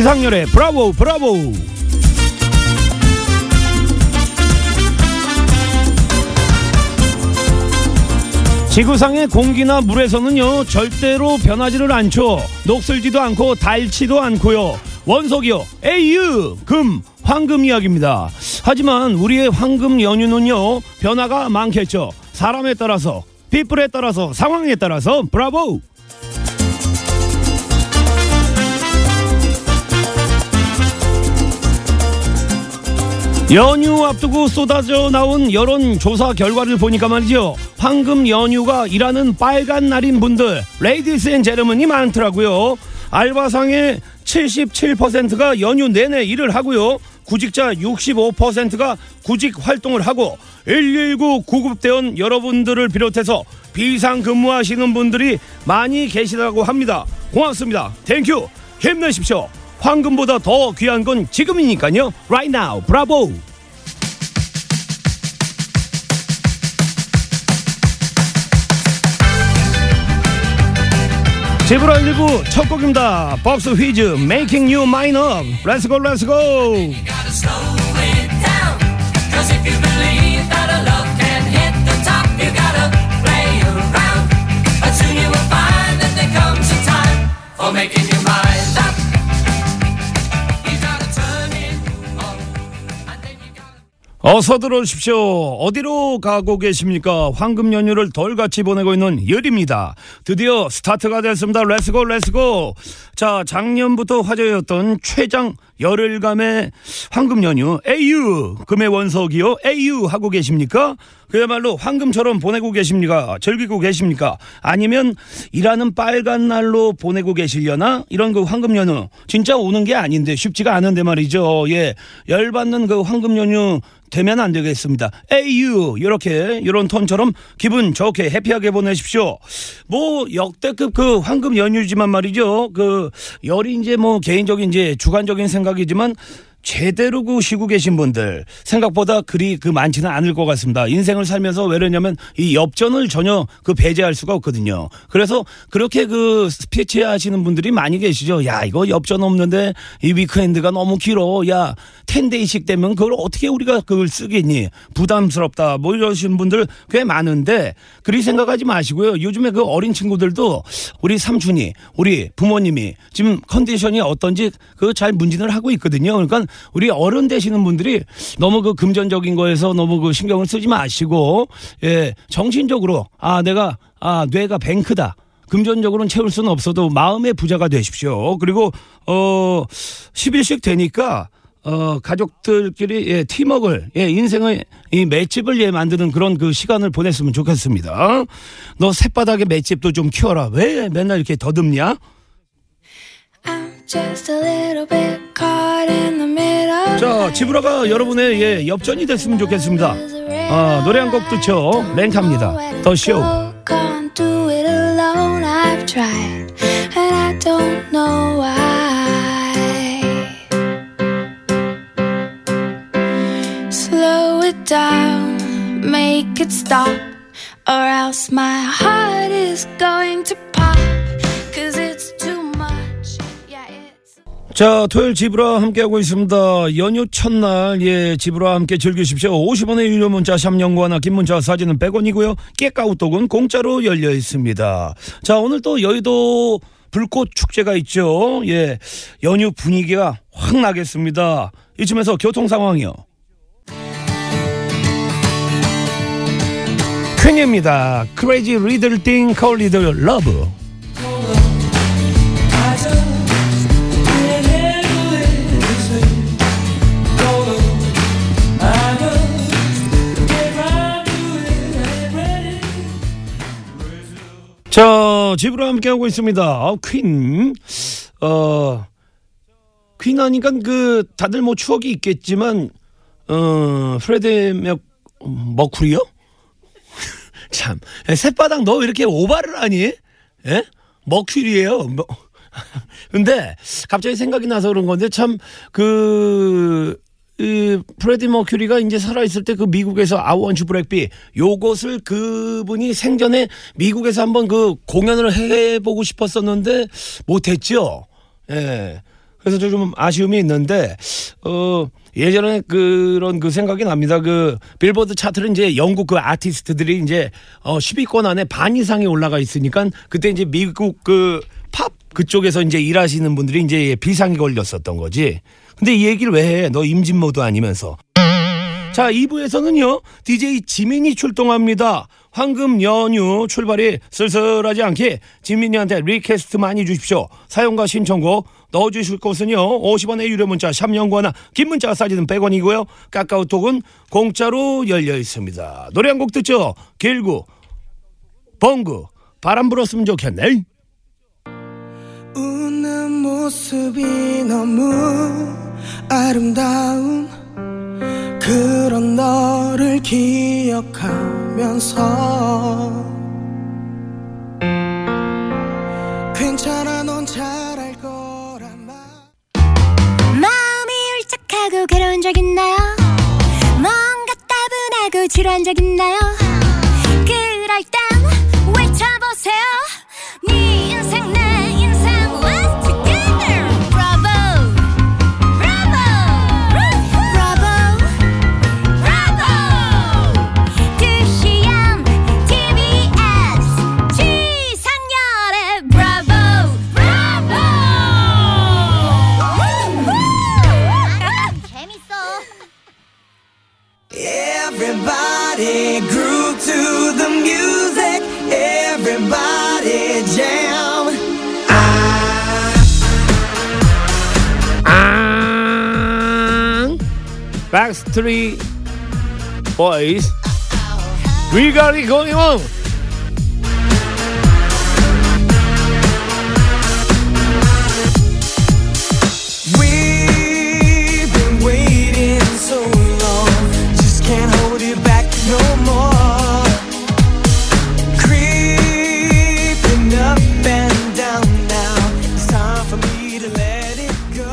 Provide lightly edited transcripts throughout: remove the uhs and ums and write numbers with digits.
지상렬의 브라보 브라보. 지구상의 공기나 물에서는요 절대로 변하지를 않죠. 녹슬지도 않고 닳지도 않고요. 원석이요 에이유 금 황금 이야기입니다. 하지만 우리의 황금 연휴는요 변화가 많겠죠. 사람에 따라서 피플에 따라서 상황에 따라서 브라보. 연휴 앞두고 쏟아져 나온 여론조사 결과를 보니까 말이죠. 황금 연휴가 일하는 빨간 날인 분들, 레이디스 앤 제르먼이 많더라고요. 알바상의 77%가 연휴 내내 일을 하고요. 구직자 65%가 구직 활동을 하고 119 구급대원 여러분들을 비롯해서 비상근무하시는 분들이 많이 계시다고 합니다. 고맙습니다. 땡큐. 힘내십시오. 황금보다 더 귀한 건 지금이니까요. Right now, 브라보. 지브라 19 첫 곡입니다. Bucks Fizz, Making You Mine Up. Let's go, let's go. 어서 들어오십시오. 어디로 가고 계십니까? 황금 연휴를 덜같이 보내고 있는 열입니다. 드디어 스타트가 됐습니다. 렛츠고 렛츠고. 자, 작년부터 화제였던 최장 열흘간의 황금 연휴 에이유 금의 원석이요 에이유 하고 계십니까? 그야말로 황금처럼 보내고 계십니까? 즐기고 계십니까? 아니면 일하는 빨간 날로 보내고 계시려나? 이런 그 황금 연휴 진짜 오는 게 아닌데 쉽지가 않은데 말이죠. 예, 열받는 그 황금 연휴 되면 안 되겠습니다. 에이유 이렇게 이런 톤처럼 기분 좋게 해피하게 보내십시오. 뭐 역대급 그 황금 연휴지만 말이죠. 그 열이 이제 뭐 개인적인 이제 주관적인 생각이지만 제대로 그 쉬고 계신 분들 생각보다 그리 그 많지는 않을 것 같습니다. 인생을 살면서 왜 그러냐면 이 엽전을 전혀 그 배제할 수가 없거든요. 그래서 그렇게 그 스피치 하시는 분들이 많이 계시죠. 야, 이거 엽전 없는데 이 위크엔드가 너무 길어. 야, 10데이씩 되면 그걸 어떻게 우리가 그걸 쓰겠니? 부담스럽다. 뭐 이러신 분들 꽤 많은데 그리 생각하지 마시고요. 요즘에 그 어린 친구들도 우리 삼촌이 우리 부모님이 지금 컨디션이 어떤지 그 잘 문진을 하고 있거든요. 그러니까 우리 어른 되시는 분들이 너무 그 금전적인 거에서 너무 그 신경을 쓰지 마시고, 예, 정신적으로, 뇌가 뱅크다. 금전적으로는 채울 수는 없어도 마음의 부자가 되십시오. 그리고, 10일씩 되니까, 가족들끼리, 예, 팀워크를, 예, 인생의 이 맷집을 예, 만드는 그런 그 시간을 보냈으면 좋겠습니다. 너 새바닥에 맷집도 좀 키워라. 왜 맨날 이렇게 더듬냐? Just a little bit caught in the middle. 자, 지브라가 여러분의 예, 엽전이 됐으면 좋겠습니다. 아, 노래 한 곡 듣죠. 랭카입니다. The Show. Can't do it alone. I've tried and I don't know why. Slow it down, make it stop, or else my heart is going to pop. Cause it's too 자, 토요일 지브라 함께하고 있습니다. 연휴 첫날, 예, 지브라 함께 즐기십시오. 50원의 유료 문자, 샵연구 하나, 긴 문자, 사진은 100원이고요. 깨까우톡은 공짜로 열려 있습니다. 자, 오늘 또 여의도 불꽃 축제가 있죠. 예, 연휴 분위기가 확 나겠습니다. 이쯤에서 교통 상황이요. 퀸입니다. Crazy Little Thing Called Love. 자, 지브라 함께하고 있습니다. 퀸. 퀸 하니까 그, 다들 뭐 추억이 있겠지만, 프레디 머큐리요? 참. 새바닥 너 왜 이렇게 오바를 하니? 예? 머큐리예요 근데, 갑자기 생각이 나서 그런 건데, 참, 프레디 머큐리가 이제 살아있을 때 그 미국에서 I Want You Black Be 요것을 그분이 생전에 미국에서 한번 그 공연을 해보고 싶었었는데 못했죠. 예. 그래서 좀 아쉬움이 있는데 예전에 그런 그 생각이 납니다. 그 빌보드 차트는 이제 영국 그 아티스트들이 이제 10위권 안에 반 이상이 올라가 있으니까 그때 이제 미국 그 팝 그쪽에서 이제 일하시는 분들이 이제 비상이 걸렸었던 거지. 근데 이 얘기를 왜 해? 너 임진모도 아니면서. 자, 2부에서는요 DJ 지민이 출동합니다. 황금 연휴 출발이 쓸쓸하지 않게 지민이한테 리퀘스트 많이 주십시오. 사용과 신청곡 넣어주실 곳은요 50원의 유료 문자 샵 연구하나 긴 문자 사진은 100원이고요 카카오톡은 공짜로 열려 있습니다. 노래 한 곡 듣죠. 길구 봉구 바람 불었으면 좋겠네. 웃는 모습이 너무 아름다운 그런 너를 기억하면서 괜찮아 넌 잘할 거란 말 마음이 울적하고 괴로운 적 있나요? 뭔가 따분하고 지루한 적 있나요? 그럴 땐 외쳐보세요. 네 인생 내 인생 Let's together Backstreet Boys, We Got It Going On. We've been waiting so long, just can't hold it back no more. Creeping up and down now, it's time for me to let it go.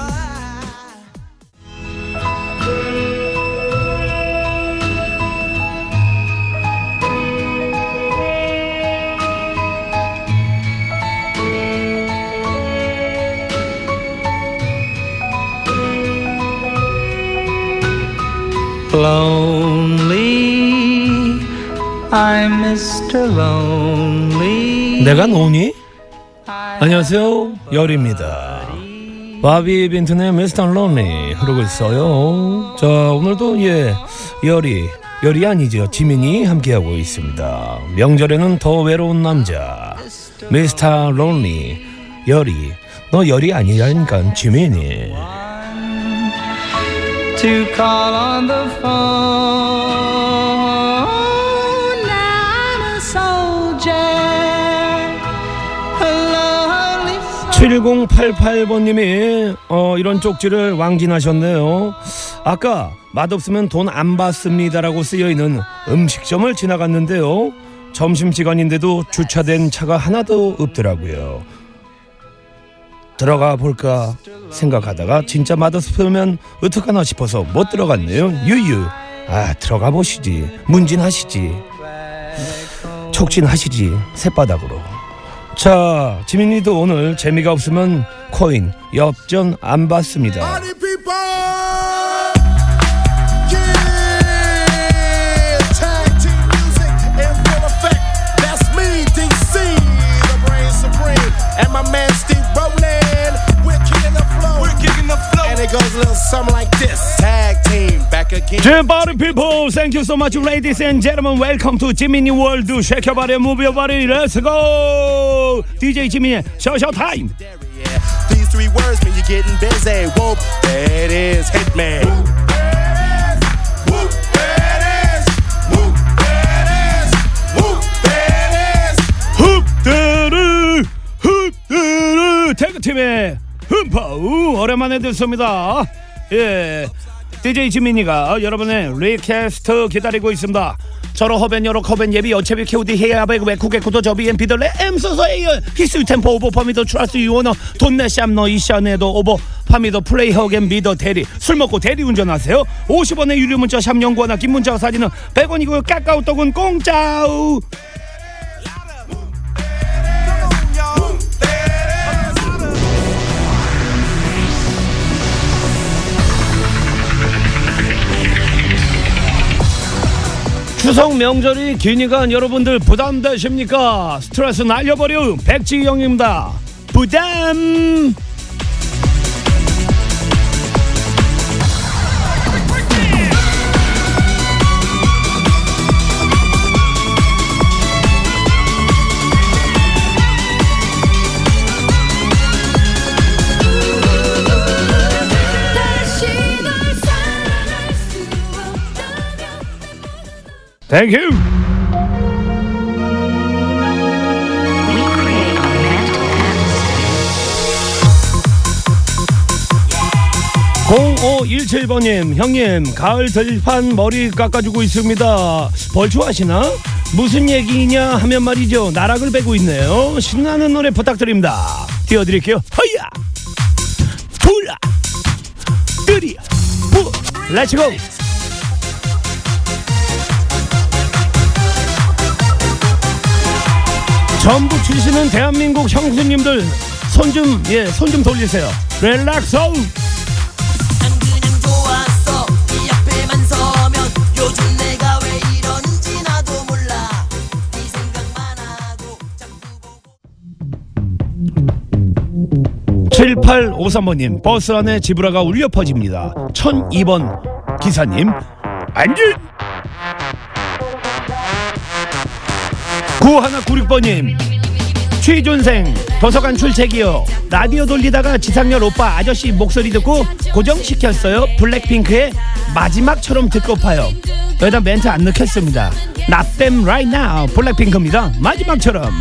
Lonely, I'm Mr. Lonely. 내가 노니? 안녕하세요, 열입니다. 바비 빈튼의 Mr. Lonely 흐르고 있어요. 자, 오늘도 열이 아니죠, 지민이 함께하고 있습니다. 명절에는 더 외로운 남자 Mr. Lonely. 열이, 너 열이 아니라니까 지민이. To call on the phone, I'm a soldier. 7088번님이 이런 쪽지를 왕진하셨네요. 아까 맛없으면 돈 안 받습니다라고 쓰여있는 음식점을 지나갔는데요, 점심시간인데도 주차된 차가 하나도 없더라고요. 들어가 볼까 생각하다가 진짜 맛없으면 어떡하나 싶어서 못 들어갔네요. 유유, 아 들어가 보시지, 문진하시지, 촉진하시지 새바닥으로. 자, 지민이도 오늘 재미가 없으면 코인 엽전 안 받습니다. Dear body people, thank you so much, ladies and gentlemen. Welcome to Jiminy World. Shake your body, move your body. Let's go. DJ Jiminy, show show time. These three words mean you're getting busy. Whoop, that is hitman. Whoop, that is. Whoop, that is. Whoop, that is. Whoop, that is. Whoop, that is. 태그 팀의 흠파우 오랜만에 듣습니다. 예, DJ 지민이가 여러분의 리퀘스트 기다리고 있습니다. 저로 허벤 여로 커벤 예비 어차피 캐우디 헤야백 외국의 구도 저비 엔 비들레 엠소서에요 히스 템포 오버 파미더 트러스 유오너 돈내 샴너 이샤네도 오버 파미더 플레이 허겐 미더 대리 술 먹고 대리 운전하세요. 50원의 유료 문자 샵 연구하나 긴 문자 사진은 100원이고요 까까오떡은 공짜우. 추석 명절이 기니까 여러분들 부담되십니까? 스트레스 날려버려 백지영입니다. 부담! Thank you. We create our mental health. 0517번님, 형님, 가을 들판 머리 깎아주고 있습니다. 벌초하시나? 무슨 얘기냐 하면 말이죠. 나락을 베고 있네요. 신나는 노래 부탁드립니다. 띄워드릴게요. 허야! 둘라! 뜨리야! 부! 렛츠고! 전북 출신은 대한민국 형수님들 손 좀 손 좀 돌리세요. 릴렉스. 안 그냥 좋았어. 네 앞에만 서면 요즘 내가 왜 이런지 나도 몰라. 네 생각만 하고 자꾸 보고. 7853번님 버스 안에 지브라가 울려 퍼집니다. 1002번 기사님 안전. 9196번님 취준생 도서관 출첵이요. 라디오 돌리다가 지상렬 오빠 아저씨 목소리 듣고 고정시켰어요. 블랙핑크의 마지막처럼 듣고파요. 여기다 멘트 안 넣겠습니다. Not them right now. 블랙핑크입니다. 마지막처럼.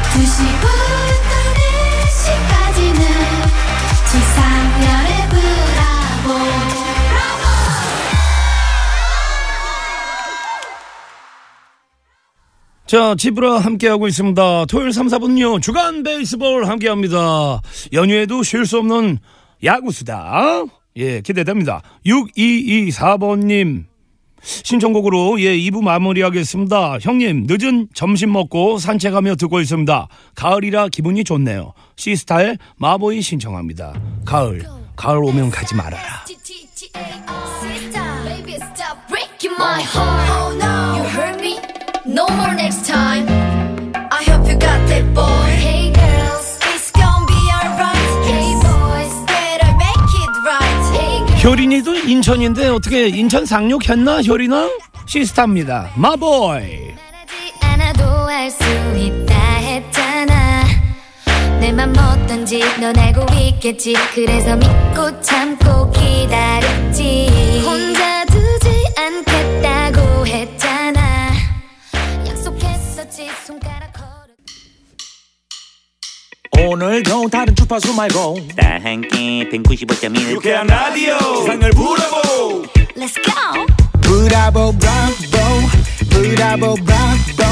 2시부터 4시까지는 지상렬의 브라보. 자, 지브라 함께하고 있습니다. 토요일 3, 4분요 주간 베이스볼 함께합니다. 연휴에도 쉴 수 없는 야구수다. 예, 기대됩니다. 6224번님 신청곡으로 2부 마무리하겠습니다. 형님, 늦은 점심 먹고 산책하며 듣고 있습니다. 가을이라 기분이 좋네요. 시스타의 마보이 신청합니다. 가을 오면 가지 말아라. 효린이도 인천인데 어떻게 인천 상륙했나 효린아? 시스타입니다. 마보이. 말하지 않아도 알 수 있다 했잖아. 내 맘 어떤지 넌 알고 있겠지. 그래서 믿고 참고 기다렸지. 혼자 두지 않겠다고 했잖아. 약속했었지. 손가락 오늘도 다른 주파수 말고 다 함께 195.1 유쾌한 라디오 세상을 브라보. Let's go. 브라보 브라보 브라보 브라보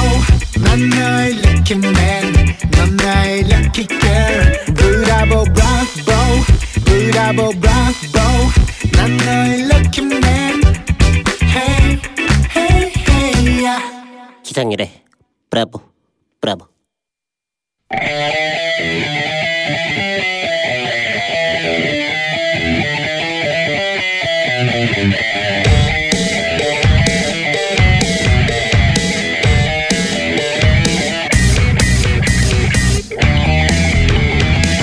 난 너의 lucky man 넌 나의 lucky girl. 브라보 브라보 브라보 브라보 난 너의 lucky man. Hey hey hey yeah. 기상일에 브라보 브라보.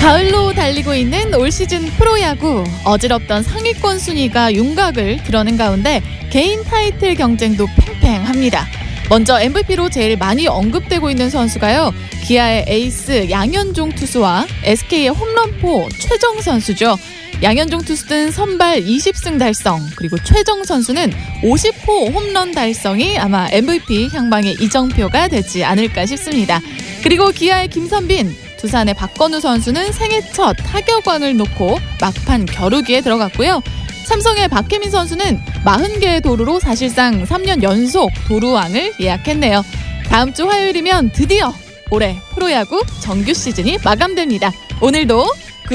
가을로 달리고 있는 올 시즌 프로야구. 어지럽던 상위권 순위가 윤곽을 드러낸 가운데 개인 타이틀 경쟁도 팽팽합니다. 먼저 MVP로 제일 많이 언급되고 있는 선수가요, 기아의 에이스 양현종 투수와 SK의 홈런포 최정 선수죠. 양현종 투수는 선발 20승 달성, 그리고 최정 선수는 50호 홈런 달성이 아마 MVP 향방의 이정표가 되지 않을까 싶습니다. 그리고 기아의 김선빈, 두산의 박건우 선수는 생애 첫 타격왕을 놓고 막판 겨루기에 들어갔고요. 삼성의 박혜민 선수는 40개의 도루로 사실상 3년 연속 도루왕을 예약했네요. 다음 주 화요일이면 드디어 올해 프로야구 정규 시즌이 마감됩니다. 오늘도 굿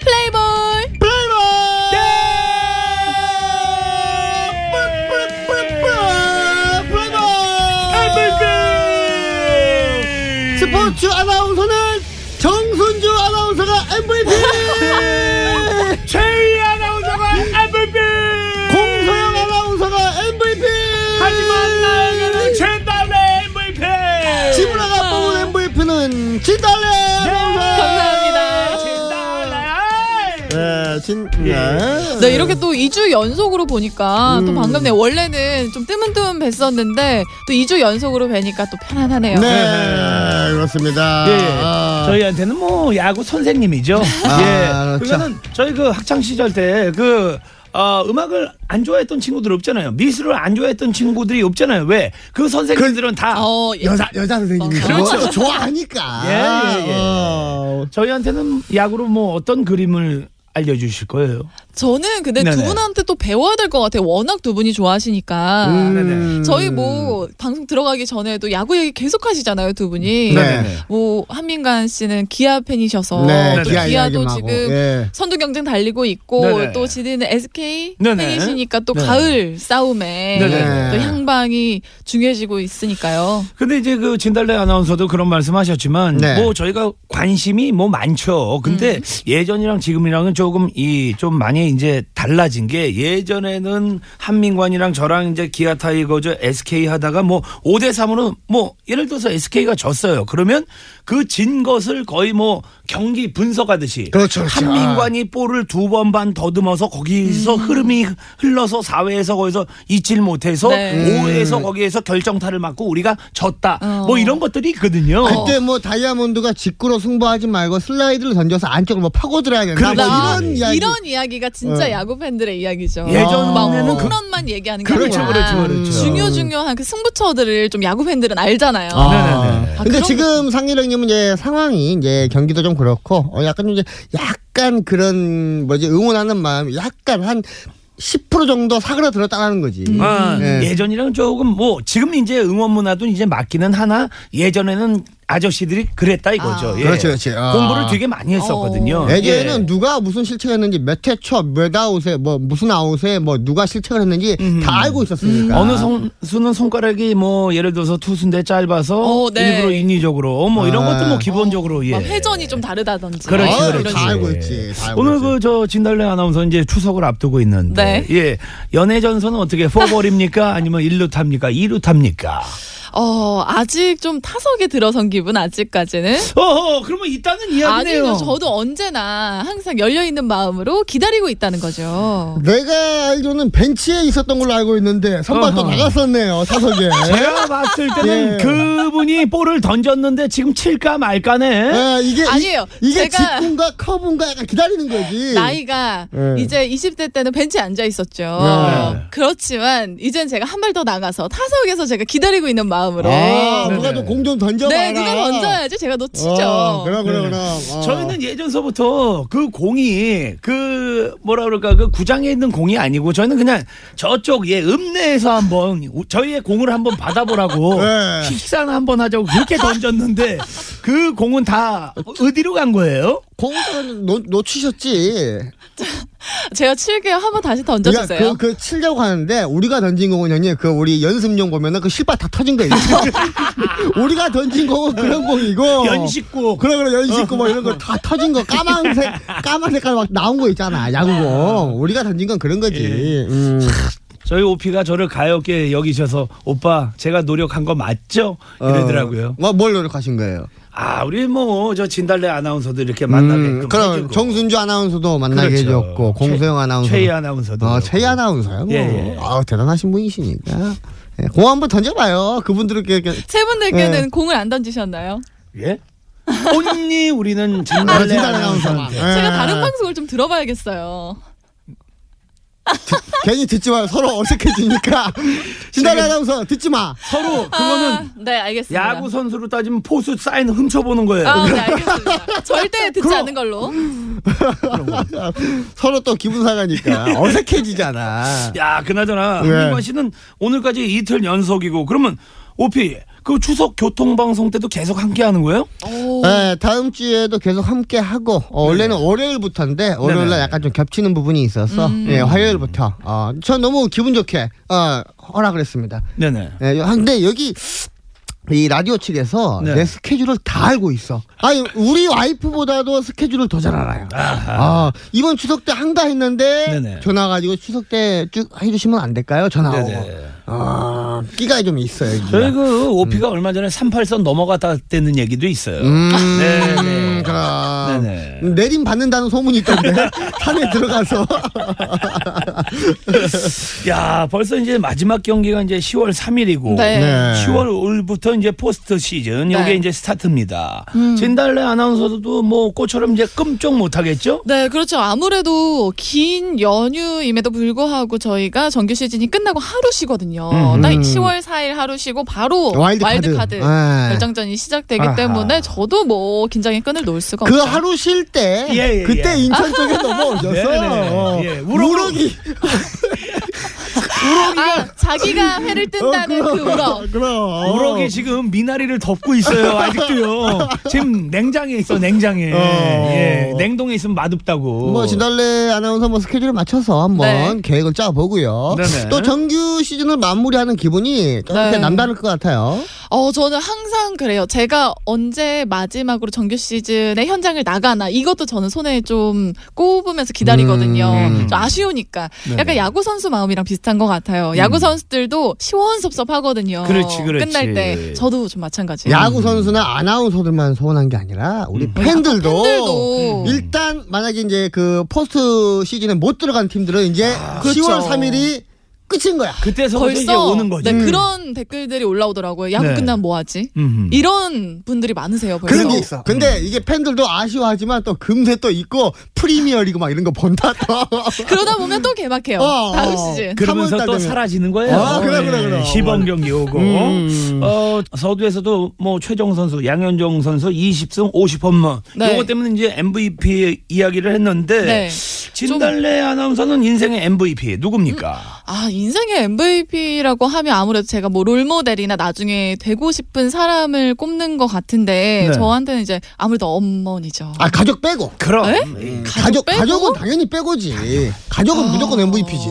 플레이볼! 플레이볼! 예! 플레이볼! MVP! 스포츠 아나운서는 정순주 아나운서가 MVP! 최희 아나운서가 MVP! 공소영 아나운서가 MVP! 하지만 나에게는 진달래 MVP! 지브라가 뽑은 MVP는 진달래! 네, 이렇게 또 2주 연속으로 보니까 또 반갑네요. 원래는 좀 뜨문뜨문 뵀었는데 또 2주 연속으로 뵈니까 또 편안하네요. 네, 그렇습니다. 예, 아. 저희한테는 뭐 야구 선생님이죠. 아, 예, 그렇죠. 그러면은 저희 그 학창 시절 때 그 음악을 안 좋아했던 친구들 없잖아요. 미술을 안 좋아했던 친구들이 없잖아요. 왜? 그 선생님들은 다 여자 선생님이죠. 그렇죠. 좋아하니까. 예. 저희한테는 야구로 뭐 어떤 그림을 알려주실 거예요? 저는 근데 네네. 두 분한테 또 배워야 될 것 같아요. 워낙 두 분이 좋아하시니까. 저희 뭐 방송 들어가기 전에도 야구 얘기 계속 하시잖아요, 두 분이. 네네. 뭐 한민관 씨는 기아 팬이셔서 또 기아도 지금 선두 경쟁 달리고 있고 또 지디는 SK 팬이시니까 또 가을 싸움에 또 향방이 중요해지고 있으니까요. 근데 이제 그 진달래 아나운서도 그런 말씀하셨지만 뭐 저희가 관심이 뭐 많죠. 근데 예전이랑 지금이랑은 조금 이 좀 많이 이제 달라진 게, 예전에는 한민관이랑 저랑 이제 기아 타이거즈 SK 하다가 뭐 5대3으로 뭐 예를 들어서 SK가 졌어요. 그러면 그 진 것을 거의 뭐 경기 분석하듯이 한민관이 볼을 두 번 반 더듬어서 거기서 흐름이 흘러서 4회에서 거기서 잊질 못해서 5회에서 거기에서 결정타를 맞고 우리가 졌다. 뭐 이런 것들이 있거든요. 그때 뭐 다이아몬드가 직구로 승부하지 말고 슬라이드를 던져서 안쪽으로 뭐 파고들어야 된다. 뭐 이런 이야기가 진짜 야구 팬들의 이야기죠. 예전에는 홈런만 얘기하는 게 아니라 그렇죠. 중요한 그 승부처들을 좀 야구 팬들은 알잖아요. 근데 지금 상일형님은 이제 상황이 이제 경기도 좀 그렇고 약간 그런 응원하는 마음 약간 한 10% 정도 사그라들었다는 거지. 예전이랑 조금 뭐 지금 이제 응원 문화도 이제 맞기는 하나 예전에는 아저씨들이 그랬다 이거죠. 그렇죠. 공부를 되게 많이 했었거든요. 예전에는 누가 무슨 실책을 했는지 몇 회초 몇 아웃에 뭐 무슨 아웃에 뭐 누가 실책을 했는지 다 알고 있었으니까. 어느 선수는 손가락이 뭐 예를 들어서 투수인데 짧아서 일부러 인위적으로 뭐 이런 것도 뭐 기본적으로 회전이 좀 다르다든지. 그렇지. 다 알고 있지. 오늘 그 저 진달래 아나운서 이제 추석을 앞두고 있는데 연애 전선은 어떻게 포볼입니까? 아니면 1루 탑니까? 2루 탑니까? 아직 좀 타석에 들어선 기분, 아직까지는. 그러면 있다는 이야기네요. 아니요, 저도 언제나 항상 열려있는 마음으로 기다리고 있다는 거죠. 내가 알기로는 벤치에 있었던 걸로 알고 있는데 선발 또 나갔었네요, 타석에. 제가 봤을 때는 그분이 볼을 던졌는데 지금 칠까 말까네. 이게 아니에요. 이게 직구인가 커브인가 약간 기다리는 거지. 나이가 이제 20대 때는 벤치에 앉아있었죠. 그렇지만 이젠 제가 한 발 더 나가서 타석에서 제가 기다리고 있는 마음 으로 누가 또 공 좀 던져봐라. 누가 던져야지 제가 놓치죠. 그럼. 저희는 예전서부터 그 공이 그 뭐라 그럴까 그 구장에 있는 공이 아니고 저희는 그냥 저쪽 읍내에서 한번 저희의 공을 한번 받아보라고 식사나 한번 하자고 그렇게 던졌는데 그 공은 다 어디로 간 거예요? 공은 놓치셨지. 제가 칠게요. 한번 다시 던져주세요. 그러니까 그 칠려고 하는데 우리가 던진 공은 형님 그 우리 연습용 보면은 그 실밥 다 터진 거예요. 우리가 던진 공은 그런 공이고 연식구 그래 연식구 뭐 이런 거 다 터진 거 까만 색깔 막 나온 거 있잖아 야구공. 우리가 던진 건 그런 거지. 저희 오피가 저를 가엽게 여기셔서 오빠 제가 노력한 거 맞죠? 이러더라고요. 뭘 노력하신 거예요? 우리 뭐 저 진달래 아나운서도 이렇게 만나게끔. 그럼 정순주 아나운서도 만나게 해줬고 공소영 아나운서, 최희 아나운서도. 최희 아나운서요. 대단하신 분이시니까 공 한번 던져봐요. 그분들께는 공을 안 던지셨나요? 언니 우리는 진달래 아나운서한테. 제가 다른 방송을 좀 들어봐야겠어요. 괜히 듣지 마. 서로 어색해지니까. 진달래 아나운서 듣지 마. 서로 그거는 네, 알겠습니다. 야구 선수로 따지면 포수 사인 훔쳐보는 거예요. 아, 네, 알겠습니다. 절대 듣지 않는 걸로. 서로 또 기분 상하니까 어색해지잖아. 야, 그나저나 한민관 씨는 오늘까지 이틀 연속이고 그러면 오피 그 추석 교통방송 때도 계속 함께하는 거예요? 네, 다음 주에도 계속 함께하고 원래는 월요일부터인데 월요일날 약간 좀 겹치는 부분이 있어서 네, 화요일부터 전 너무 기분 좋게 허락을 했습니다. 네네. 네, 근데 여기 이 라디오 측에서 내 스케줄을 다 알고 있어. 아니 우리 와이프보다도 스케줄을 더 잘 알아요. 이번 추석 때 한다 했는데 전화 가지고 추석 때 쭉 해주시면 안 될까요? 전화 오고. 아, 끼가 좀 있어요. 저희 그 오피가 얼마 전에 38선 넘어갔다는 얘기도 있어요. 네네. 그럼 내림 받는다는 소문이 있던데 산에 들어가서. 야, 벌써 이제 마지막 경기가 이제 10월 3일이고 10월 5일부터 이제 포스트 시즌 이게 이제 스타트입니다. 진달래 아나운서도 뭐 꽃처럼 이제 끔찍 못하겠죠? 네, 그렇죠. 아무래도 긴 연휴임에도 불구하고 저희가 정규 시즌이 끝나고 하루 쉬거든요. 딱 10월 4일 하루 쉬고 바로 와일드카드 결정전이 시작되기 때문에 저도 뭐 긴장의 끈을 놓을 수가 없어요. 그 하루 쉴 때 그때 인천 쪽에 넘어오셨어요. 우럭이 자기가 회를 뜬다는 그 우럭. 우럭이 지금 미나리를 덮고 있어요. 아직도요. 지금 냉장에 있어. 냉장에. 예, 냉동에 있으면 맛없다고. 뭐 진달래 아나운서 뭐 스케줄을 맞춰서 한번 계획을 짜보고요. 또 정규 시즌을 마무리하는 기분이 좀 남다를 것 같아요. 저는 항상 그래요. 제가 언제 마지막으로 정규 시즌의 현장을 나가나 이것도 저는 손에 좀 꼽으면서 기다리거든요. 좀 아쉬우니까. 약간 야구 선수 마음이랑 비슷한 것 같아요. 야구 선수들도 시원섭섭하거든요. 그렇지, 그렇지. 끝날 때 저도 좀 마찬가지예요. 야구 선수나 아나운서들만 서운한 게 아니라 우리 팬들도 일단 만약에 이제 그 포스트 시즌에 못 들어간 팀들은 이제 10월 3일이 끝인 거야. 그때서 벌써 오는 거지. 네, 그런 댓글들이 올라오더라고요. 야구 끝나면 뭐 하지? 이런 분들이 많으세요. 벌써. 그런 게 있어. 근데 이게 팬들도 아쉬워하지만 또 금세 또 있고 프리미어리그 막 이런 거 본다. 그러다 보면 또 개막해요. 다음 시즌. 그러면서 또 되면. 사라지는 거예요. 그래. 시범 경기 오고. 서두에서도 뭐 최정 선수, 양현종 선수 20승 50홈런. 이거 때문에 이제 MVP 이야기를 했는데 진달래 아나운서는 인생의 MVP 누굽니까? 인생의 MVP라고 하면 아무래도 제가 뭐 롤모델이나 나중에 되고 싶은 사람을 꼽는 것 같은데 저한테는 이제 아무래도 어머니죠. 가족 빼고. 그럼. 가족 빼고? 가족은 당연히 빼고지. 가족은 무조건 MVP지.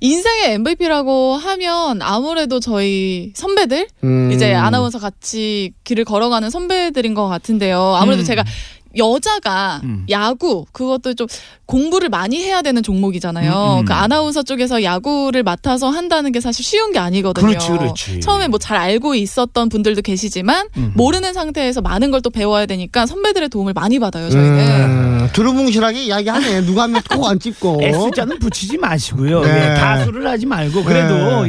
인생의 MVP라고 하면 아무래도 저희 선배들 이제 아나운서 같이 길을 걸어가는 선배들인 것 같은데요. 아무래도 제가 여자가 야구 그것도 좀 공부를 많이 해야 되는 종목이잖아요. 그 아나운서 쪽에서 야구를 맡아서 한다는 게 사실 쉬운 게 아니거든요. 그렇지. 처음에 뭐 잘 알고 있었던 분들도 계시지만 모르는 상태에서 많은 걸 또 배워야 되니까 선배들의 도움을 많이 받아요. 저희는. 두루뭉실하게 이야기하네. 누가 하면 꼭 안 찍고. S자는 붙이지 마시고요. 다수를 하지 말고 그래도.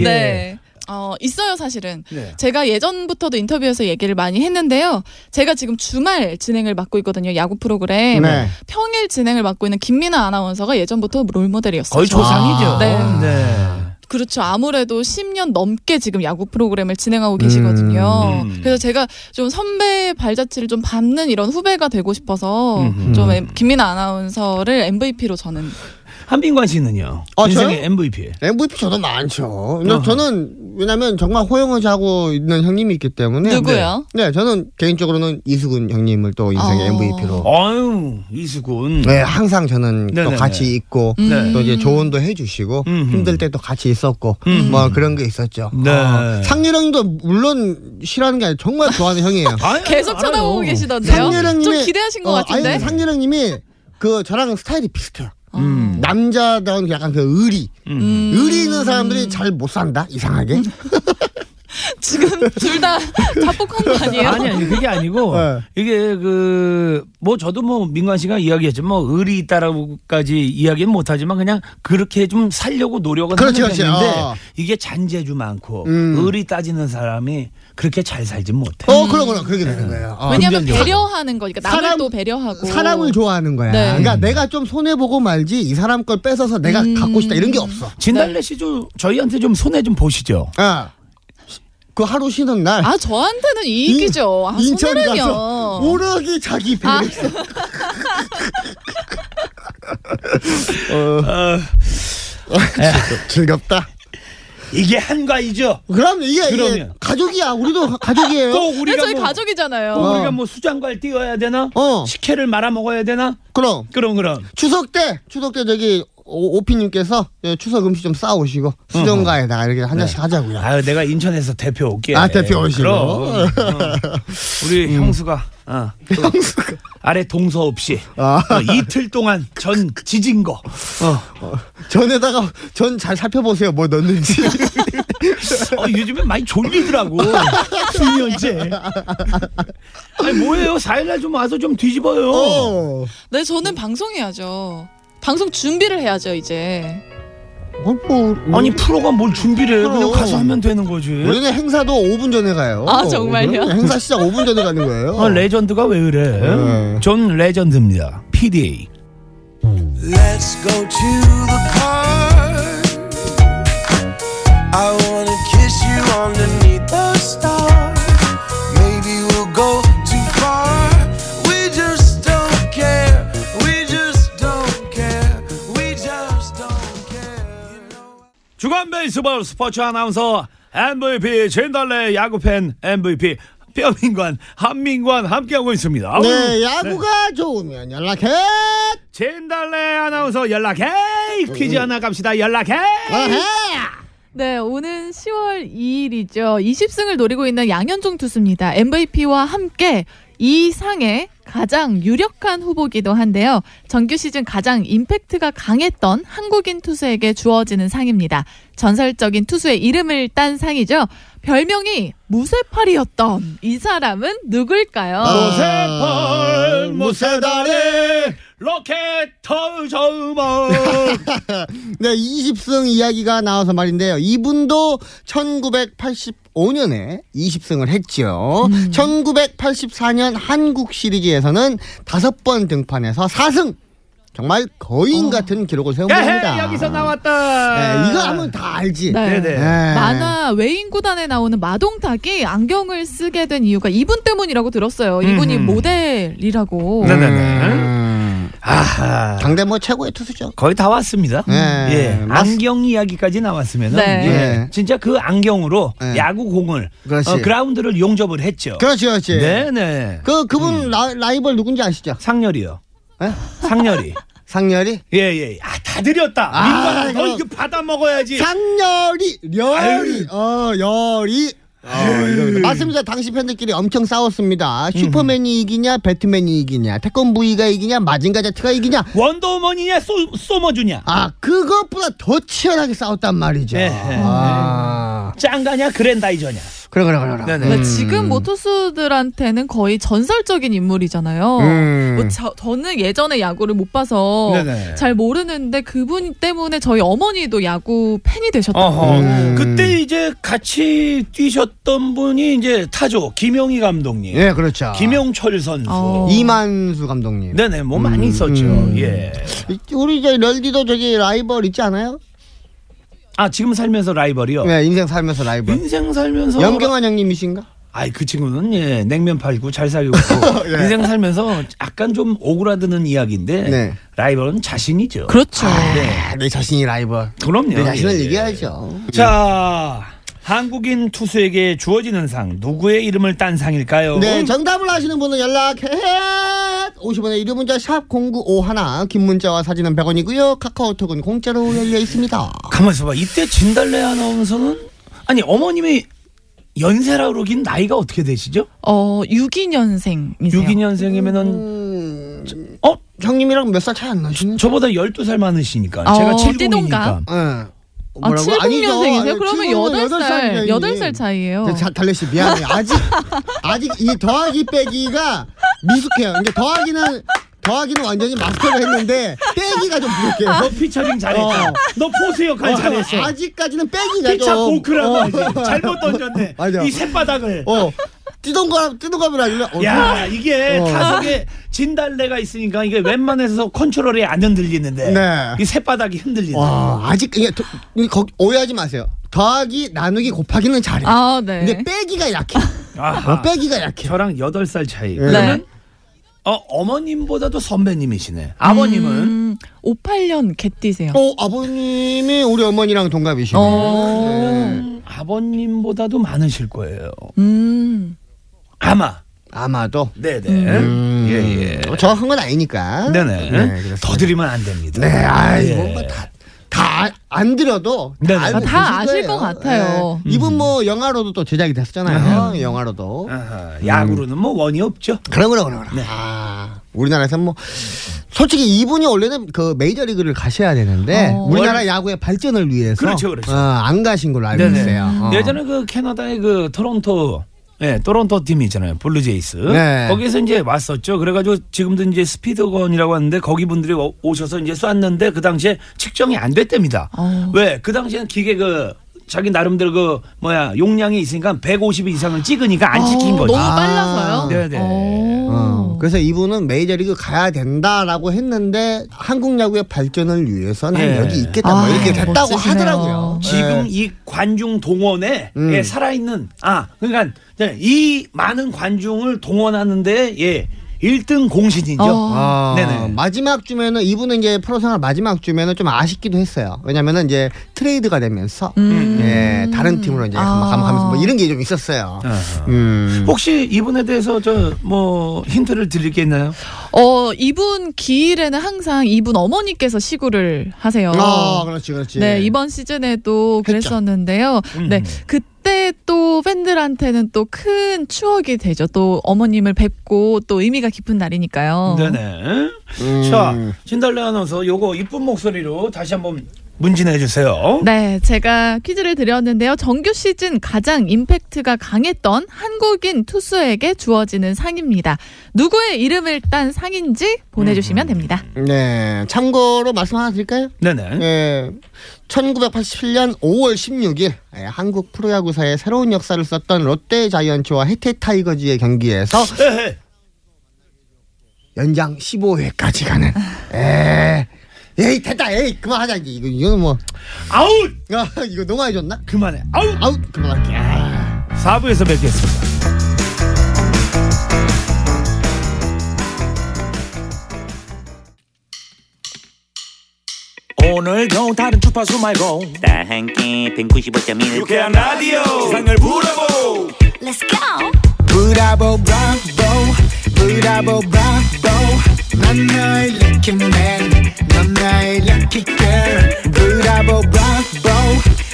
있어요, 사실은. 제가 예전부터도 인터뷰에서 얘기를 많이 했는데요. 제가 지금 주말 진행을 맡고 있거든요. 야구 프로그램. 평일 진행을 맡고 있는 김민아 아나운서가 예전부터 롤모델이었어요. 거의 조상이죠. 그렇죠. 아무래도 10년 넘게 지금 야구 프로그램을 진행하고 계시거든요. 그래서 제가 좀 선배의 발자취를 좀 밟는 이런 후배가 되고 싶어서 좀 김민아 아나운서를 MVP로 저는. 한민관 씨는요? 인생의 MVP. MVP 저도 많죠. 근데 저는 왜냐면 정말 호영을 자고 있는 형님이 있기 때문에. 누구요? 네, 저는 개인적으로는 이수근 형님을 또 인생의 MVP로. 아유, 이수근. 네, 항상 저는 또 같이 있고 또 이제 조언도 해주시고 힘들 때 또 같이 있었고 뭐 그런 게 있었죠. 상렬 형도 물론 싫어하는 게 아니라 정말 좋아하는 형이에요. 계속 쳐다보고 계시던데요. 상렬 형님이 좀 기대하신 것 같은데. 아니, 상렬 형님이 그 저랑 스타일이 비슷해요. 남자다운 약간 그 의리 있는 사람들이 잘 못 산다 이상하게 지금 둘 다 자폭한 거 아니에요? 아니 그게 아니고 네. 이게 그 뭐 저도 뭐 민관 씨가 이야기했지만 뭐 의리 있다라고까지 이야기는 못하지만 그냥 그렇게 좀 살려고 노력은 그렇지, 하는 편인데 아. 이게 잔재주 많고 의리 따지는 사람이 그렇게 잘 살진 못해. 그러구나 그렇게 되는 거예요. 왜냐하면 배려하는 거니까 남을 사람, 또 배려하고 사람을 좋아하는 거야. 네. 그러니까 내가 좀 손해 보고 말지 이 사람 걸 뺏어서 내가 갖고 싶다 이런 게 없어. 진달래 씨도 저희한테 좀 손해 좀 보시죠. 아. 그 하루 쉬는 날. 아 저한테는 이익이죠. 아, 인천 가서 오락이 자기 배려했어. 즐겁다. 이게 한가이죠. 그럼 이게 가족이야. 우리도 가족이에요. 또 우리가 저희 뭐, 가족이잖아요. 또 우리가 뭐 수장과를 띄워야 되나? 식혜를 말아 먹어야 되나? 그럼. 추석 때 저기. 오피님께서 추석 음식 좀 싸오시고 수정가에다가 이렇게 한 잔씩 네. 하자고요. 아 내가 인천에서 대표 올게. 아 대표 오시고. 우리 형수가. 형수가. 아래 동서 없이 이틀 동안 전 지진 거. 전에다가 전 잘 살펴보세요. 뭐 넣는지. 요즘에 많이 졸리더라고. 2년째. 아니 뭐예요? 4일날 좀 와서 좀 뒤집어요. 네 저는 방송해야죠. 방송 준비를 해야죠 이제. 아니 프로가 뭘 준비를 해. 그냥 가서 하면 되는 거지. 우리는 행사도 5분 전에 가요. 아 정말요? 행사 시작 5분 전에 가는 거예요. 레전드가 왜 그래. 전 레전드입니다. PDA Let's go to the car I wanna kiss you underneath the stars Maybe we'll go too far 주간 베이스볼 스포츠 아나운서 MVP 진달래 야구팬 MVP 뼈민관 한민관 함께하고 있습니다. 네 야구가 네. 좋으면 연락해. 진달래 아나운서 연락해. 퀴즈 하나 갑시다. 연락해. 네 오는 10월 2일이죠. 20승을 노리고 있는 양현종 투수입니다. MVP와 함께 이 상의 가장 유력한 후보기도 한데요. 정규 시즌 가장 임팩트가 강했던 한국인 투수에게 주어지는 상입니다. 전설적인 투수의 이름을 딴 상이죠. 별명이 무쇠팔이었던 이 사람은 누굴까요? 무쇠팔 무쇠다리 로켓 터져머. 네, 20승 이야기가 나와서 말인데요. 이분도 1985년에 20승을 했죠. 1984년 한국 시리즈에서는 5번 등판해서 4승. 정말 거인 같은 기록을 세운 겁니다. 여기서 나왔다. 네, 이거 하면 다 알지. 네. 네. 만화 외인구단에 나오는 마동탁이 안경을 쓰게 된 이유가 이분 때문이라고 들었어요. 이분이 모델이라고. 아하. 당대 뭐 최고의 투수죠. 거의 다 왔습니다. 예. 안경 이야기까지 나왔으면은 네. 예. 진짜 그 안경으로 네. 야구공을 그라운드를 용접을 했죠. 그렇지. 네네. 그분 라이벌 누군지 아시죠? 상렬이요. 에? 상렬이? 예예. 다 드렸다. 민관아 너 이거 받아 먹어야지. 상렬이 열이. 맞습니다. 당시 팬들끼리 엄청 싸웠습니다. 슈퍼맨이 이기냐 배트맨이 이기냐 태권브이가 이기냐 마징가 제트가 이기냐 원더우먼이냐 소머주냐. 그것보다 더 치열하게 싸웠단 말이죠. 짱가냐 그랜다이저냐. 그래. 그러니까 지금 뭐 투수들한테는 거의 전설적인 인물이잖아요. 뭐 저는 예전에 야구를 못 봐서 잘 모르는데 그분 때문에 저희 어머니도 야구 팬이 되셨다고. 그때 이제 같이 뛰셨던 분이 이제 타조 김용희 감독님. 네, 그렇죠. 김용철 선수, 이만수 감독님. 뭐 많이 있었죠. 예. 우리 이제 럴디도 저기 라이벌 있지 않아요? 지금 살면서 라이벌이요? 네, 인생 살면서 라이벌. 영경환 형님이신가? 그 친구는 냉면 팔고 잘 살고 있고. 인생 살면서 약간 좀 오그라드는 이야기인데 라이벌은 자신이죠. 그렇죠. 내 자신이 라이벌. 그럼요. 내 자신을 얘기하죠. 자, 한국인 투수에게 주어지는 상 누구의 이름을 딴 상일까요? 네, 정답을 아시는 분은 연락해. 50원에 유료 문자 샵 0951 긴 문자와 사진은 100원이고요. 카카오톡은 공짜로 열려 있습니다. 가만 있어봐. 이때 진달래 아나운서는 어머님이 연세라고 그러긴 나이가 어떻게 되시죠? 62년생이세요. 62년생이면은 형님이랑 몇 살 차이 안 나시는? 저보다 12살 많으시니까 제가 70이니까. 아, 70년생이세요? 그러면 8살 8살 차이예요. 달래씨 미안해. 아직 이 더하기 빼기가 미숙해요. 근데 더하기는 완전히 마스터를 했는데 빼기가 좀 부족해요. 너 피처링 잘했어. 너 포스 역할 잘했어. 아직까지는 빼기가 피차 좀. 포크라고 잘못 던졌네. 이 쇳바닥을. 뛰던 거면 아니면. 야 이게 다섯에 진달래가 있으니까 이게 웬만해서 컨트롤이 안 흔들리는데 네. 이 쇳바닥이 흔들리네. 와, 아직 이게 오해하지 마세요. 더하기 나누기 곱하기는 잘해. 아, 네. 근데 빼기가 약해. 빼기가 약해. 저랑 8살 차이. 네. 그러면 어머님보다도 선배님이시네. 아버님은 58년 개띠세요. 아버님이 우리 어머니랑 동갑이시네. 네. 아버님보다도 많으실 거예요. 아마도 네네 예예 정확한 건 아니니까 네네 네, 더 드리면 안 됩니다. 네 아이 뭔가 다 안 드려도 다 아실 것 같아요. 네. 이분 뭐 영화로도 또 제작이 됐었잖아요. 영화로도 야구로는 뭐 원이 없죠. 그럼. 네. 우리나라에서 뭐 솔직히 이분이 원래는 그 메이저리그를 가셔야 되는데 우리나라 야구의 발전을 위해서 그렇죠. 안 가신 걸로 알고 있어요. 예전에 그 캐나다의 그 토론토 토론토 팀이 있잖아요. 블루제이스. 네. 거기에서 이제 왔었죠. 그래가지고 지금도 이제 스피드건이라고 하는데 거기 분들이 오셔서 이제 쐈는데 그 당시에 측정이 안 됐답니다. 왜? 그 당시에는 기계 자기 나름대로 용량이 있으니까 150 이상을 찍으니까 안 찍힌 거죠. 너무 빨라서요? 네네. 그래서 이분은 메이저리그 가야 된다라고 했는데 한국 야구의 발전을 위해서는 여기 있겠다. 이렇게 됐다고 멋지시네요. 하더라고요. 지금 이 관중 동원에 살아있는 그러니까 이 많은 관중을 동원하는데 1등 공신이죠. 네네. 마지막 쯤에는 이분은 이제 프로생활 마지막 쯤에는 좀 아쉽기도 했어요. 왜냐면은 이제 트레이드가 되면서 다른 팀으로 이제 가면서 뭐 이런 게 좀 있었어요. 혹시 이분에 대해서 힌트를 드릴 게 있나요? 이분 기일에는 항상 이분 어머니께서 시구를 하세요. 그렇지. 네, 이번 시즌에도 그랬었는데요. 네, 그때 또 팬들한테는 또 큰 추억이 되죠. 또 어머님을 뵙고 또 의미가 깊은 날이니까요. 네네. 자, 진달래 아나운서 요거 이쁜 목소리로 다시 한번 문진해 주세요. 네, 제가 퀴즈를 드렸는데요. 정규 시즌 가장 임팩트가 강했던 한국인 투수에게 주어지는 상입니다. 누구의 이름을 딴 상인지 보내주시면 됩니다. 네, 참고로 말씀 하나 드릴까요? 네네. 네, 1987년 5월 16일 한국 프로야구사의 새로운 역사를 썼던 롯데 자이언츠와 해태 타이거즈의 경기에서 연장 15회까지 가는 에이 됐다 그만하자. 이거는 뭐 아웃. 이거 농아해 줬나? 그만해. 아웃 그만할게. 4부에서 뵙겠습니다. 오늘도 다른 주파수 말고 다 함께 195.1 유쾌한 라디오 세상을 브라보 Let's go 브라보 브라보 브라보 브라보 넌 나의 lucky man 넌 나의 lucky girl 브라보 브라보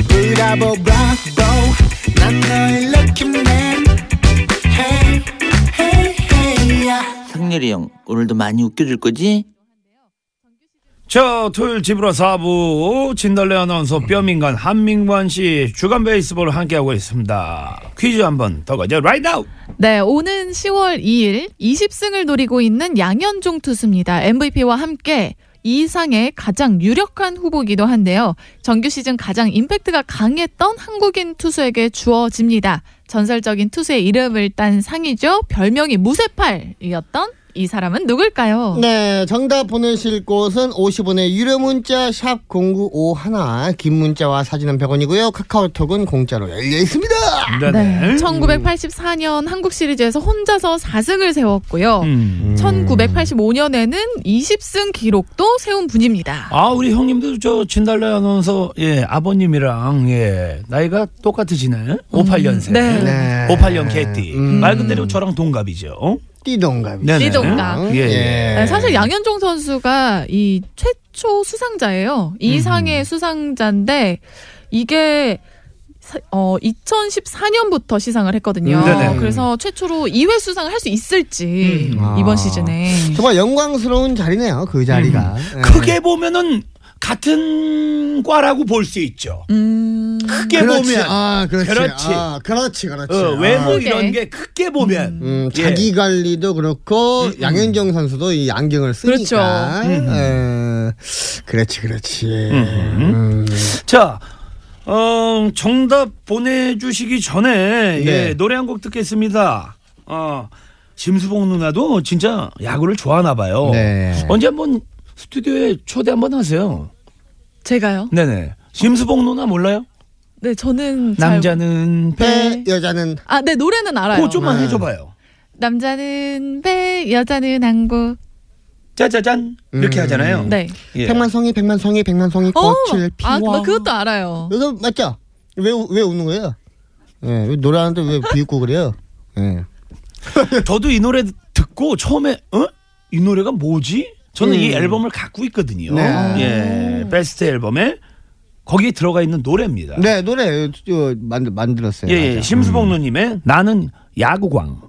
브라보 브라보 넌 나의 lucky man Hey hey hey yeah. 상렬이 형 오늘도 많이 웃겨줄 거지? 자, 토요일 지브라 4부 진달래 아나운서 뼈민간 한민관 씨 주간 베이스볼 함께하고 있습니다. 퀴즈 한번 더 가죠. Right now. 네, 오는 10월 2일 20승을 노리고 있는 양현종 투수입니다. MVP와 함께 이 상의 가장 유력한 후보이기도 한데요. 정규 시즌 가장 임팩트가 강했던 한국인 투수에게 주어집니다. 전설적인 투수의 이름을 딴 상이죠. 별명이 무쇠팔이었던 이 사람은 누굴까요? 네, 정답 보내실 곳은 50원의 유료 문자 샵 0951, 긴 문자와 사진은 100원이고요. 카카오톡은 공짜로 열려 있습니다. 네, 1984년 한국 시리즈에서 혼자서 4승을 세웠고요. 1985년에는 20승 기록도 세운 분입니다. 우리 형님도 저 진달래 아나운서 아버님이랑 나이가 똑같으시네. 58년생. 네. 58년 개띠. 말 그대로 저랑 동갑이죠. 띠동갑. 사실 양현종 선수가 이 최초 수상자예요. 이 상의 수상자인데 이게 2014년부터 시상을 했거든요. 그래서 최초로 2회 수상을 할 수 있을지 이번 시즌에 정말 영광스러운 자리네요. 그 자리가. 크게 보면은 같은 과라고 볼 수 있죠. 크게 그렇지. 보면 그렇지. 외모 이런 게 크게 보면 자기 관리도 그렇고 양현종 선수도 이 안경을 쓰니까. 그렇죠. 그렇지. 자, 정답 보내주시기 전에 네. 예, 노래 한 곡 듣겠습니다. 심수봉 누나도 진짜 야구를 좋아하나 봐요. 네. 언제 한번 스튜디오에 초대 한번 하세요. 제가요? 네네. 심수봉 누나 몰라요? 네, 저는 남자는 배, 여자는 네, 노래는 알아요. 그거 좀만 해줘봐요. 남자는 배, 여자는 항구. 짜자잔 이렇게 하잖아요. 네. 예. 백만송이 백만송이 백만송이 꽃을 피워. 그것도 알아요. 이거 맞죠? 왜 웃는 거예요? 예, 노래하는데 왜 비웃고 그래요? 예. 저도 이 노래 듣고 처음에 이 노래가 뭐지? 저는 이 앨범을 갖고 있거든요. 네. 예, 베스트 앨범에 거기에 들어가 있는 노래입니다. 네, 노래 만들었어요. 예, 심수봉 누님의 나는 야구광.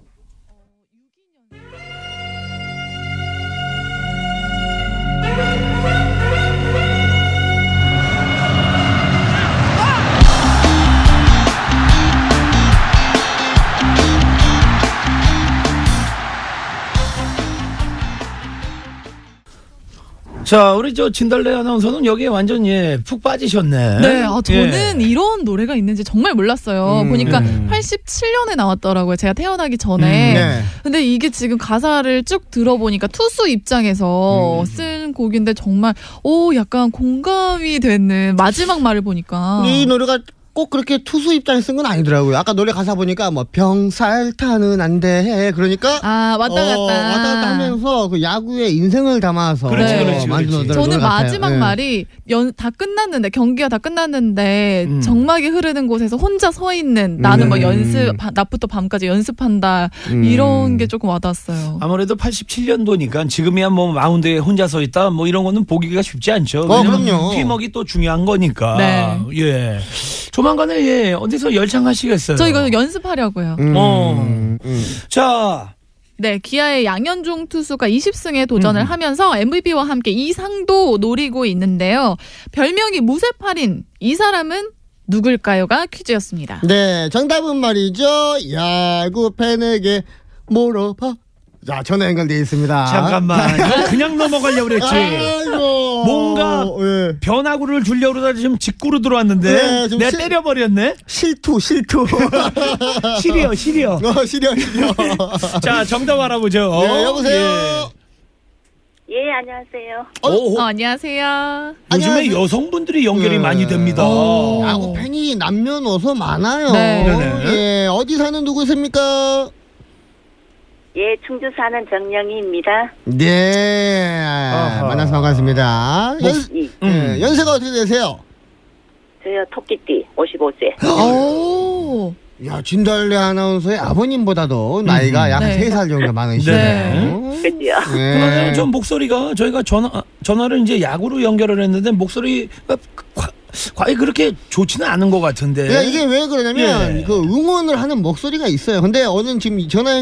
자, 우리 저 진달래 아나운서는 여기에 완전 푹 빠지셨네. 네, 저는 이런 노래가 있는지 정말 몰랐어요. 보니까 87년에 나왔더라고요. 제가 태어나기 전에. 네. 근데 이게 지금 가사를 쭉 들어보니까 투수 입장에서 쓴 곡인데 정말 약간 공감이 되는 마지막 말을 보니까. 이 노래가 꼭 그렇게 투수 입장에 쓴 건 아니더라고요. 아까 노래 가사 보니까 뭐 병살타는 안 돼. 그러니까 왔다 갔다 하면서 그 야구의 인생을 담아서 만들어내더라고요. 저는 마지막 말이 다 끝났는데 경기가 다 끝났는데 정막이 흐르는 곳에서 혼자 서 있는 나는 연습 낮부터 밤까지 연습한다 이런 게 조금 와닿았어요. 아무래도 87년도니까 지금이야 뭐 마운드에 혼자 서 있다 뭐 이런 거는 보기가 쉽지 않죠. 그럼요. 팀워크가 또 중요한 거니까. 네. 예. 조만간에 어디서 열창하시겠어요? 저 이거 연습하려고요. 자, 네, 기아의 양현종 투수가 20승에 도전을 하면서 MVP와 함께 이 상도 노리고 있는데요. 별명이 무쇠팔인 이 사람은 누굴까요가 퀴즈였습니다. 네, 정답은 말이죠. 야구 팬에게 물어봐. 자, 전화 연결되어 있습니다. 잠깐만, 그냥 넘어가려고 그랬지. 뭔가 변화구를 주려고 그러다 지금 직구로 들어왔는데 내가 때려버렸네. 실투. 시리어. 자, 정답 알아보죠. 네, 여보세요. 예, 안녕하세요. 안녕하세요. 요즘에 여성분들이 연결이 많이 됩니다. 야구 팬이 남녀노소 많아요. 네. 예, 어디 사는 누구십니까? 예, 충주 사는 정영희입니다. 네, 만나서 반갑습니다. 연세가 어떻게 되세요? 저요, 토끼띠 55세. 오, 야, 진달래 아나운서의 아버님보다도 나이가 약 3살 정도 많으시네요. 네. 그렇죠. 그나저나 좀 목소리가 저희가 전화를 이제 야구로 연결을 했는데 목소리가 과연 그렇게 좋지는 않은 것 같은데. 네, 이게 왜 그러냐면 그 응원을 하는 목소리가 있어요. 근데 어느 지금 전화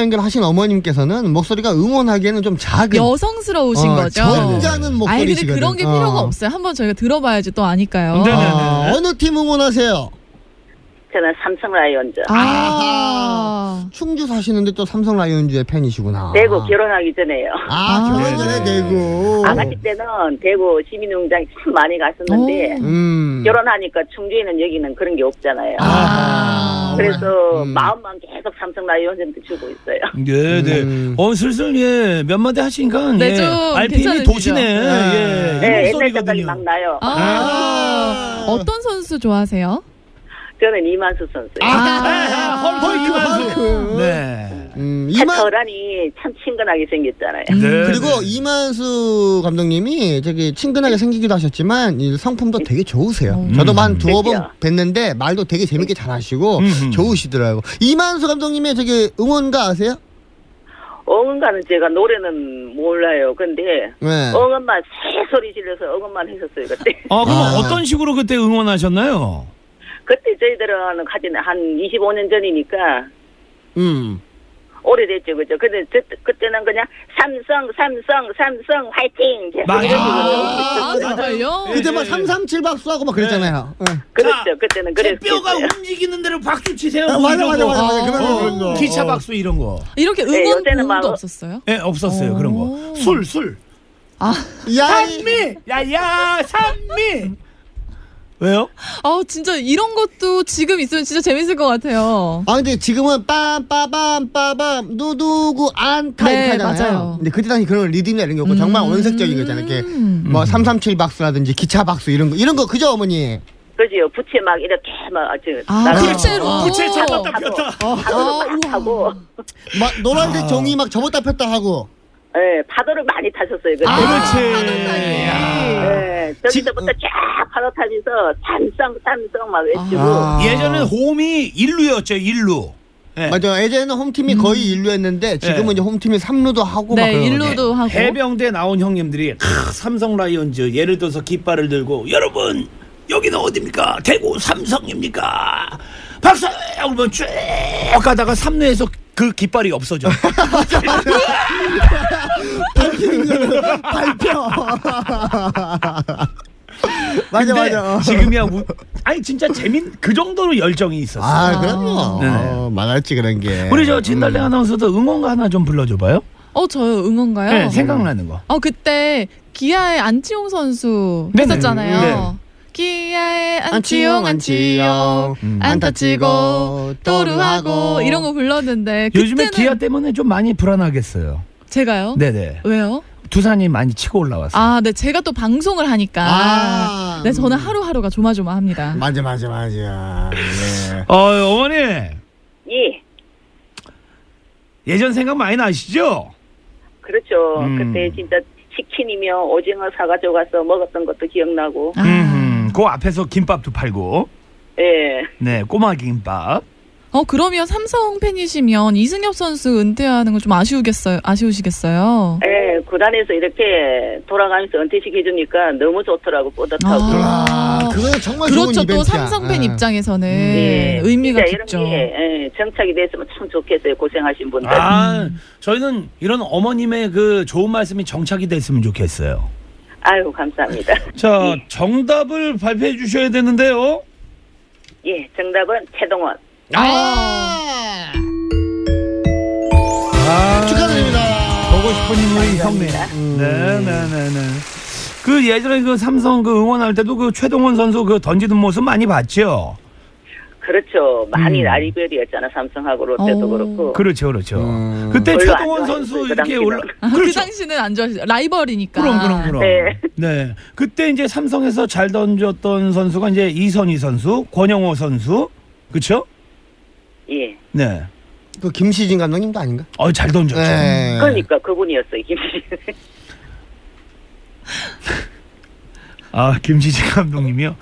연결하신 어머님께서는 목소리가 응원하기에는 좀 작은 여성스러우신 거죠. 점잖은 목소리시거든요. 아니, 근데 그런 게 필요가 없어요. 한번 저희가 들어봐야지 또 아니까요. 어느 팀 응원하세요? 저는 삼성 라이온즈. 충주 사시는데 또 삼성 라이온즈의 팬이시구나. 대구 결혼하기 전에요. 결혼 전에 대구. 아가씨 때는 대구 시민농장 참 많이 갔었는데 결혼하니까 충주에는 여기는 그런 게 없잖아요. 그래서 마음만 계속 삼성 라이온즈한테 주고 있어요. 네네. 슬슬 몇 마디 하시니까 RPM이 도시네. 네, 옛날 때까지 막 나요. 어떤 선수 좋아하세요? 저는 이만수 선수. 헐크. 네. 겨란이 참 친근하게 생겼잖아요. 네. 그리고 이만수 감독님이 친근하게 생기기도 하셨지만 성품도 되게 좋으세요. 저도 한 두어 번 뵀는데 말도 되게 재밌게 잘하시고 좋으시더라고. 이만수 감독님의 응원가 아세요? 응원가는 제가 노래는 몰라요. 근데 응원만 새소리 질러서 응원만 했었어요 그때. 그럼 어떤 식으로 그때 응원하셨나요? 그때 저희들은 한 25년 전이니까 오래됐죠, 그죠? 근데 그때는 그냥 삼성 화이팅! 맞아요. 아, 정말요? 그때 막 337 박수하고 막 그랬잖아요. 네. 네. 그렇죠, 자, 그때는 그랬어요. 뼈가 움직이는 대로 박수 치세요. 아, 맞아. 그런 거. 기차 박수 이런 거. 이렇게 응원 부분도 네, 없었어요? 예, 네, 없었어요. 그런 거. 술. 아, 산미! 야야, 산미! 왜요? 아 진짜 이런 것도 지금 있으면 진짜 재밌을 것 같아요. 아 근데 지금은 빰빠밤 누구구 안타 이렇잖아요. 근데 그때 당시 그런 리듬이나 이런 게 없고 정말 원색적인 거잖아요. 이렇게 뭐 337 박수라든지 기차 박수 이런 거 그죠 어머니? 그지요. 부채 막 이렇게 막 부채 접었다 폈다 하고 막 노란색 종이 막 접었다 폈다 하고. 네, 파도를 많이 타셨어요. 그때. 그렇지. 저기서부터 쫙 파도 타면서 삼성 막 외치고. 아. 예전에는 홈이 1루였죠, 1루. 네. 맞아요. 예전에는 홈팀이 거의 1루였는데 지금은 네. 이제 홈팀이 3루도 하고 네, 막 그런 1루도 하고. 해병대 나온 형님들이 삼성 라이온즈 예를 들어서 깃발을 들고 여러분 여기는 어디입니까? 대구 삼성입니까? 박수! 그러면 쭉 가다가 3루에서 그 깃발이 없어져. 발표. 맞아. 지금이야. 아니 진짜 그 정도로 열정이 있었어. 아 그럼요. 네. 망할지 그런 게. 우리 저 진달래 아나운서도 응원가 하나 좀 불러줘봐요. 저요 응원가요? 네, 생각나는 거. 그때 기아의 안치홍 선수 했었잖아요. 네네. 기아의 안치홍 안타치고 또루하고 이런 거 불렀는데 요즘에 기아 때문에 좀 많이 불안하겠어요. 제가요? 네네. 왜요? 두산이 많이 치고 올라왔어요. 아, 네. 제가 또 방송을 하니까. 아. 네, 저는 하루하루가 조마조마합니다. 맞아. 네. 어머니. 예. 예전 생각 많이 나시죠? 그렇죠. 그때 진짜 치킨이며 오징어 사가져 가서 먹었던 것도 기억나고. 그 앞에서 김밥도 팔고. 예. 네, 꼬마 김밥. 그러면 삼성 팬이시면 이승엽 선수 은퇴하는 거 좀 아쉬우시겠어요? 네, 구단에서 이렇게 돌아가면서 은퇴식 해주니까 너무 좋더라고, 뿌듯하고. 그건 정말 좋은 이벤트야. 그렇죠, 또 삼성 팬 입장에서는 의미가 깊죠. 이런 게 정착이 됐으면 참 좋겠어요, 고생하신 분들. 저희는 이런 어머님의 그 좋은 말씀이 정착이 됐으면 좋겠어요. 아유, 감사합니다. 자, 정답을 발표해 주셔야 되는데요. 예, 정답은 최동원. 축하드립니다. 보고 싶은 인물이 형님. 네네네네. 그 예전에 그 삼성 그 응원할 때도 그 최동원 선수 그 던지는 모습 많이 봤죠. 그렇죠. 많이 라이벌이었잖아. 삼성하고 롯데도 그렇고. 그렇죠. 그때 최동원 선수 이렇게 그 당시는 안 좋아하시죠. 라이벌이니까. 그럼. 네. 그때 이제 삼성에서 잘 던졌던 선수가 이제 이선희 선수, 권영호 선수, 그렇죠? 예. 네. 그 김시진 감독님도 아닌가? 잘 던졌죠. 네. 그러니까 그분이었어요, 김시진. 김시진 감독님이요?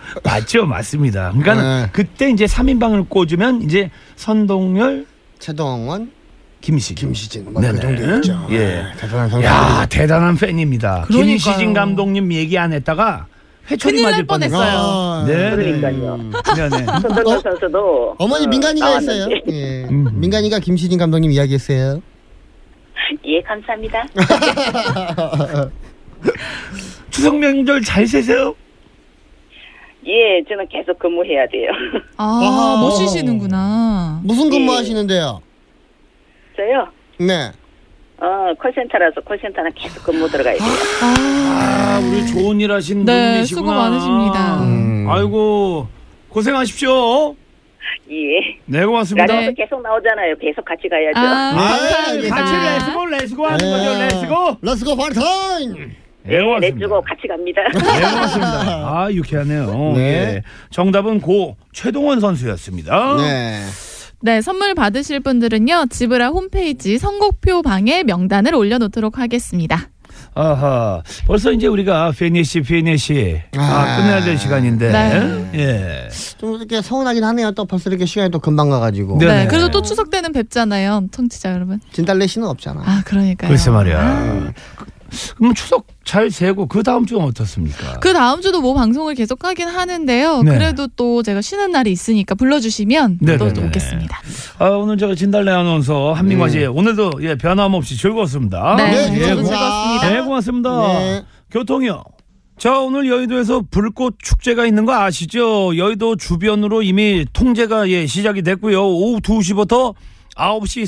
맞습니다. 그러니까 그때 이제 3인방을 꽂으면 이제 선동열, 최동원, 김시진. 네, 그 정도였죠. 예. 대단한 선수. 야, 대단한 팬입니다. 그러니까요. 김시진 감독님 얘기 안 했다가 큰일 날 뻔했어요. 그러니까요. 선동열 선수도 어머니 민간이가 했어요. 예. 민간이가 김시진 감독님 이야기했어요. 예, 감사합니다. 추석 명절 잘 세세요? 예, 저는 계속 근무해야 돼요. 못 쉬시는구나. 무슨 근무하시는데요? 저요? 네. 콜센터라서 콜센터는 계속 근무 들어가야 돼요. 우리 좋은 일 하신 분이시구나. 수고 많으십니다. 아이고, 고생하십시오. 예. 네, 고맙습니다. 라디오에서 계속 나오잖아요. 계속 같이 가야죠. 같이 레츠고 하는 거죠. 레츠고 파이팅! 네, 고맙습니다. 같이 갑니다. 네, 고맙습니다. 유쾌하네요. 네. 정답은 고 최동원 선수였습니다. 네. 네, 선물 받으실 분들은요. 지브라 홈페이지 선곡표 방에 명단을 올려놓도록 하겠습니다. 아하, 벌써 이제 우리가 피니시 끝내야 될 시간인데. 네. 예. 좀 이렇게 서운하긴 하네요. 또 벌써 이렇게 시간이 또 금방 가가지고. 네. 그래도 또 추석 때는 뵙잖아요, 청취자 여러분. 진달래 씨는 없잖아. 그러니까요. 글쎄 말이야. 그럼 추석 잘 재고 그 다음 주는 어떻습니까? 그 다음 주도 뭐 방송을 계속 하긴 하는데요. 네. 그래도 또 제가 쉬는 날이 있으니까 불러주시면 또 오겠습니다. 아, 오늘 제가 진달래 아나운서 한민관 씨 오늘도 예, 변함없이 즐거웠습니다. 네, 저도 즐거웠습니다. 네, 고맙습니다. 네. 교통이요. 자, 오늘 여의도에서 불꽃 축제가 있는 거 아시죠? 여의도 주변으로 이미 통제가 예, 시작이 됐고요. 오후 2시부터 9시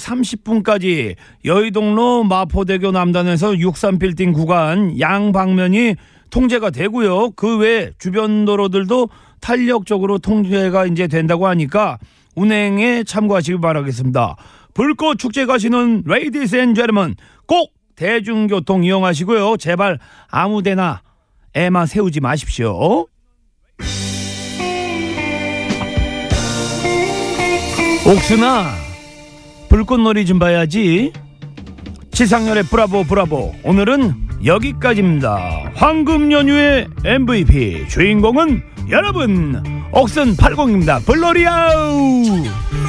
30분까지 여의동로 마포대교 남단에서 63빌딩 구간 양방면이 통제가 되고요. 그 외 주변 도로들도 탄력적으로 통제가 이제 된다고 하니까 운행에 참고하시기 바라겠습니다. 불꽃 축제 가시는 레이디스 앤 제르먼 꼭 대중교통 이용하시고요. 제발 아무데나 애만 세우지 마십시오. 옥순아, 불꽃놀이 좀 봐야지. 지상렬의 브라보 브라보 오늘은 여기까지입니다. 황금 연휴의 MVP 주인공은 여러분 옥순 80입니다. 블로리아우.